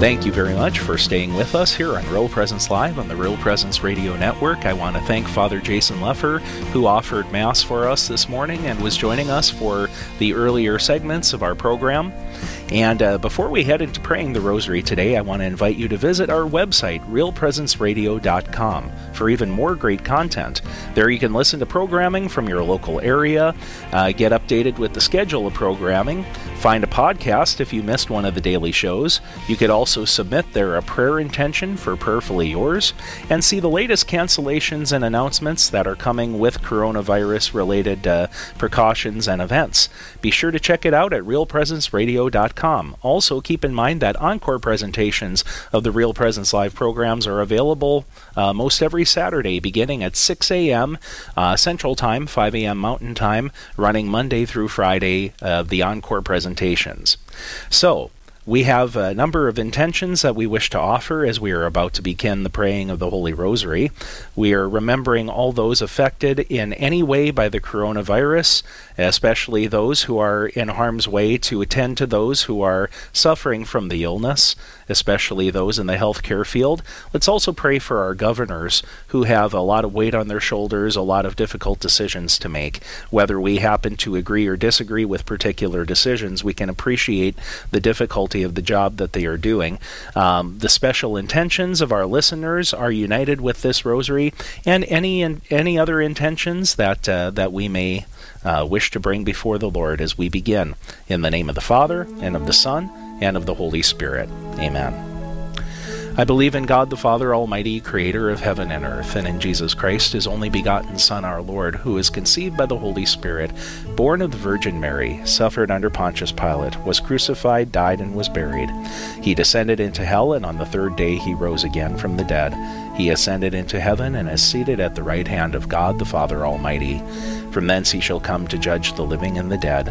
Thank you very much for staying with us here on Real Presence Live on the Real Presence Radio Network. I want to thank Father Jason Leffer, who offered Mass for us this morning and was joining us for the earlier segments of our program. And before we head into praying the Rosary today, I want to invite you to visit our website, realpresenceradio.com, for even more great content. There you can listen to programming from your local area, get updated with the schedule of programming, find a podcast if you missed one of the daily shows. You could also submit there a prayer intention for Prayerfully Yours, and see the latest cancellations and announcements that are coming with coronavirus-related precautions and events. Be sure to check it out at realpresenceradio.com. Also, keep in mind that encore presentations of the Real Presence Live programs are available most every Saturday, beginning at 6 a.m. Central Time, 5 a.m. Mountain Time, running Monday through Friday of the encore presentations. So, we have a number of intentions that we wish to offer as we are about to begin the praying of the Holy Rosary. We are remembering all those affected in any way by the coronavirus, especially those who are in harm's way, to attend to those who are suffering from the illness, especially those in the healthcare field. Let's also pray for our governors who have a lot of weight on their shoulders, a lot of difficult decisions to make. Whether we happen to agree or disagree with particular decisions, we can appreciate the difficulty of the job that they are doing. The special intentions of our listeners are united with this rosary, and any other intentions that we may wish to bring before the Lord as we begin. In the name of the Father, and of the Son, and of the Holy Spirit. Amen. I believe in God the Father Almighty, creator of heaven and earth, and in Jesus Christ, his only begotten Son, our Lord, who was conceived by the Holy Spirit, born of the Virgin Mary, suffered under Pontius Pilate, was crucified, died, and was buried. He descended into hell, and on the third day he rose again from the dead. He ascended into heaven and is seated at the right hand of God the Father Almighty. From thence he shall come to judge the living and the dead.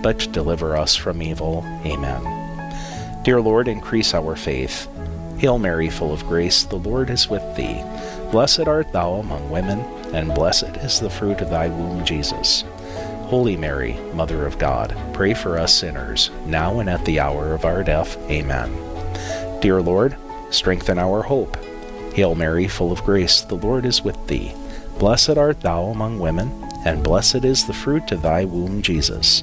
but deliver us from evil. Amen. Dear Lord, increase our faith. Hail Mary, full of grace, the Lord is with thee. Blessed art thou among women, and blessed is the fruit of thy womb, Jesus. Holy Mary, Mother of God, pray for us sinners, now and at the hour of our death. Amen. Dear Lord, strengthen our hope. Hail Mary, full of grace, the Lord is with thee. Blessed art thou among women, and blessed is the fruit of thy womb, Jesus.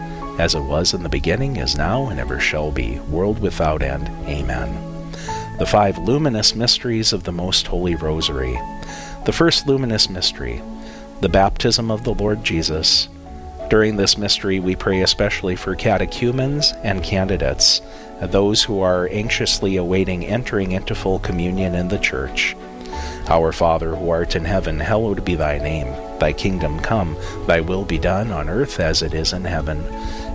as it was in the beginning, is now, and ever shall be, world without end. Amen. The five luminous mysteries of the Most Holy Rosary. The first luminous mystery, the baptism of the Lord Jesus. During this mystery, we pray especially for catechumens and candidates, those who are anxiously awaiting entering into full communion in the Church. Our Father, who art in heaven, hallowed be thy name. Thy kingdom come, thy will be done on earth as it is in heaven.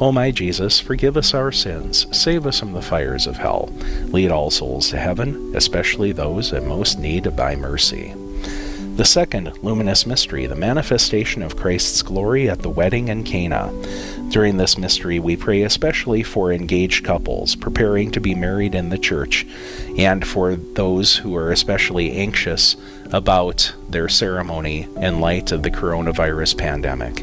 O my Jesus, forgive us our sins, save us from the fires of hell, lead all souls to heaven, especially those in most need of thy mercy. The second luminous mystery, the manifestation of Christ's glory at the wedding in Cana. During this mystery, we pray especially for engaged couples preparing to be married in the church, and for those who are especially anxious about their ceremony in light of the coronavirus pandemic.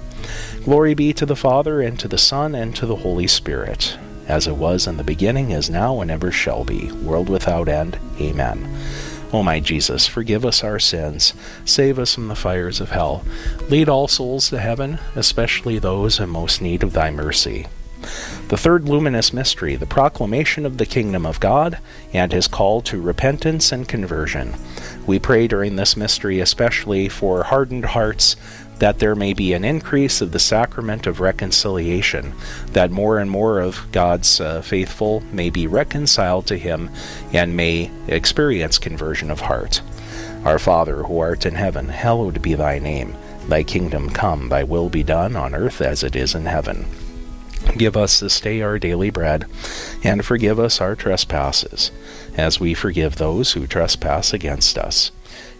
Glory be to the Father, and to the Son, and to the Holy Spirit, as it was in the beginning, is now, and ever shall be, world without end. Amen. O my Jesus, forgive us our sins, save us from the fires of hell, lead all souls to heaven, especially those in most need of thy mercy. The third luminous mystery, the proclamation of the kingdom of God and his call to repentance and conversion. We pray during this mystery especially for hardened hearts, that there may be an increase of the sacrament of reconciliation, that more and more of God's faithful may be reconciled to him and may experience conversion of heart. Our Father, who art in heaven, hallowed be thy name. Thy kingdom come, thy will be done on earth as it is in heaven. Give us this day our daily bread, and forgive us our trespasses, as we forgive those who trespass against us.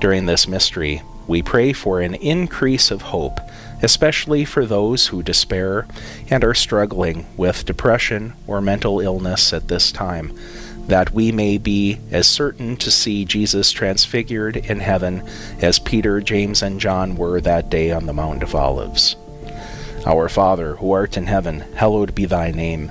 During this mystery, we pray for an increase of hope, especially for those who despair and are struggling with depression or mental illness at this time, that we may be as certain to see Jesus transfigured in heaven as Peter, James, and John were that day on the Mount of Olives. Our Father, who art in heaven, hallowed be thy name.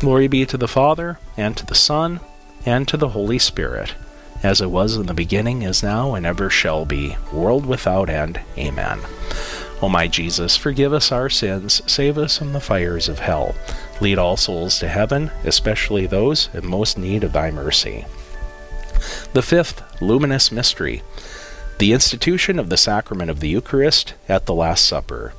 Glory be to the Father, and to the Son, and to the Holy Spirit, as it was in the beginning, is now, and ever shall be, world without end. Amen. O my Jesus, forgive us our sins, save us from the fires of hell. Lead all souls to heaven, especially those in most need of thy mercy. The fifth luminous mystery, the institution of the sacrament of the Eucharist at the Last Supper.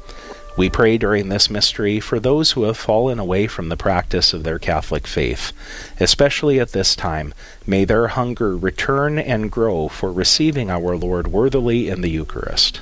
We pray during this mystery for those who have fallen away from the practice of their Catholic faith. Especially at this time, may their hunger return and grow for receiving our Lord worthily in the Eucharist.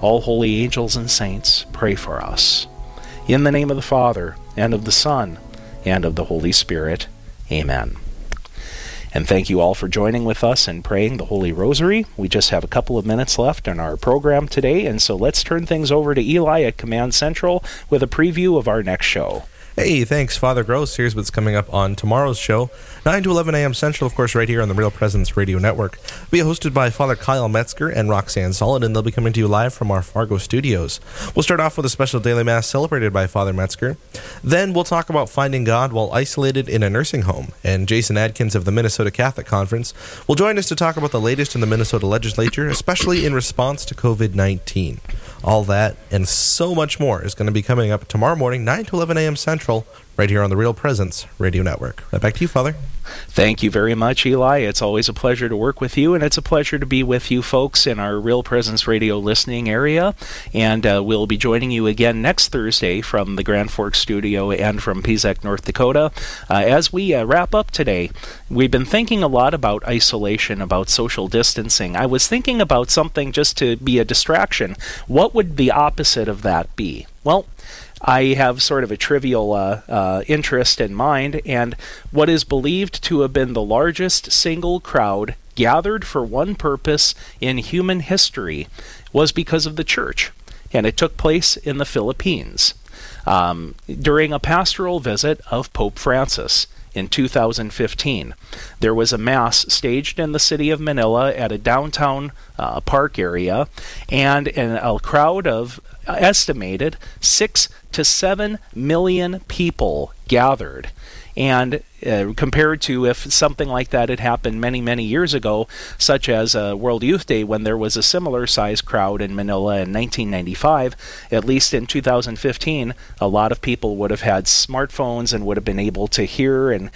All holy angels and saints, pray for us. In the name of the Father, and of the Son, and of the Holy Spirit. Amen. And thank you all for joining with us in praying the Holy Rosary. We just have a couple of minutes left in our program today, and so let's turn things over to Eli at Command Central with a preview of our next show. Hey, thanks, Father Gross. Here's what's coming up on tomorrow's show, 9 to 11 a.m. Central, of course, right here on the Real Presence Radio Network. It'll be hosted by Father Kyle Metzger and Roxanne Solid, and they'll be coming to you live from our Fargo studios. We'll start off with a special daily mass celebrated by Father Metzger. Then we'll talk about finding God while isolated in a nursing home, and Jason Adkins of the Minnesota Catholic Conference will join us to talk about the latest in the Minnesota legislature, especially in response to COVID-19. All that and so much more is going to be coming up tomorrow morning, 9 to 11 a.m. Central, right here on the Real Presence Radio Network. Right back to you, Father. Thank you very much, Eli. It's always a pleasure to work with you, and it's a pleasure to be with you folks in our Real Presence Radio listening area. And we'll be joining you again next Thursday from the Grand Forks studio and from Pisek, North Dakota. As we wrap up today, we've been thinking a lot about isolation, about social distancing. I was thinking about something just to be a distraction. What would the opposite of that be? Well, I have sort of a trivial interest in mind, and what is believed to have been the largest single crowd gathered for one purpose in human history was because of the church, and it took place in the Philippines during a pastoral visit of Pope Francis. In 2015, there was a mass staged in the city of Manila at a downtown park area, and a crowd of estimated 6 to 7 million people gathered. And compared to if something like that had happened many, many years ago, such as World Youth Day, when there was a similar-sized crowd in Manila in 1995, at least in 2015, a lot of people would have had smartphones and would have been able to hear and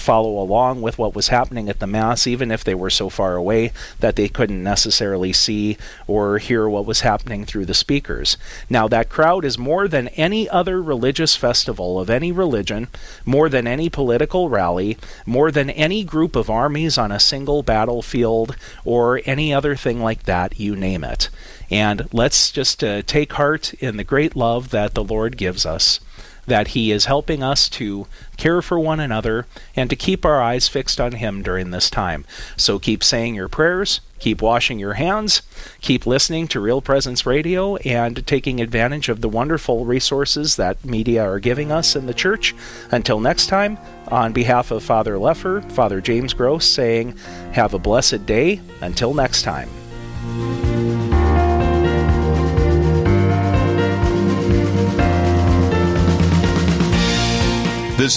follow along with what was happening at the Mass, even if they were so far away that they couldn't necessarily see or hear what was happening through the speakers. Now, that crowd is more than any other religious festival of any religion, more than any political rally, more than any group of armies on a single battlefield, or any other thing like that, you name it. And let's just take heart in the great love that the Lord gives us, that He is helping us to care for one another and to keep our eyes fixed on Him during this time. So keep saying your prayers, keep washing your hands, keep listening to Real Presence Radio and taking advantage of the wonderful resources that media are giving us in the church. Until next time, on behalf of Father Leffer, Father James Gross saying, have a blessed day. Until next time. This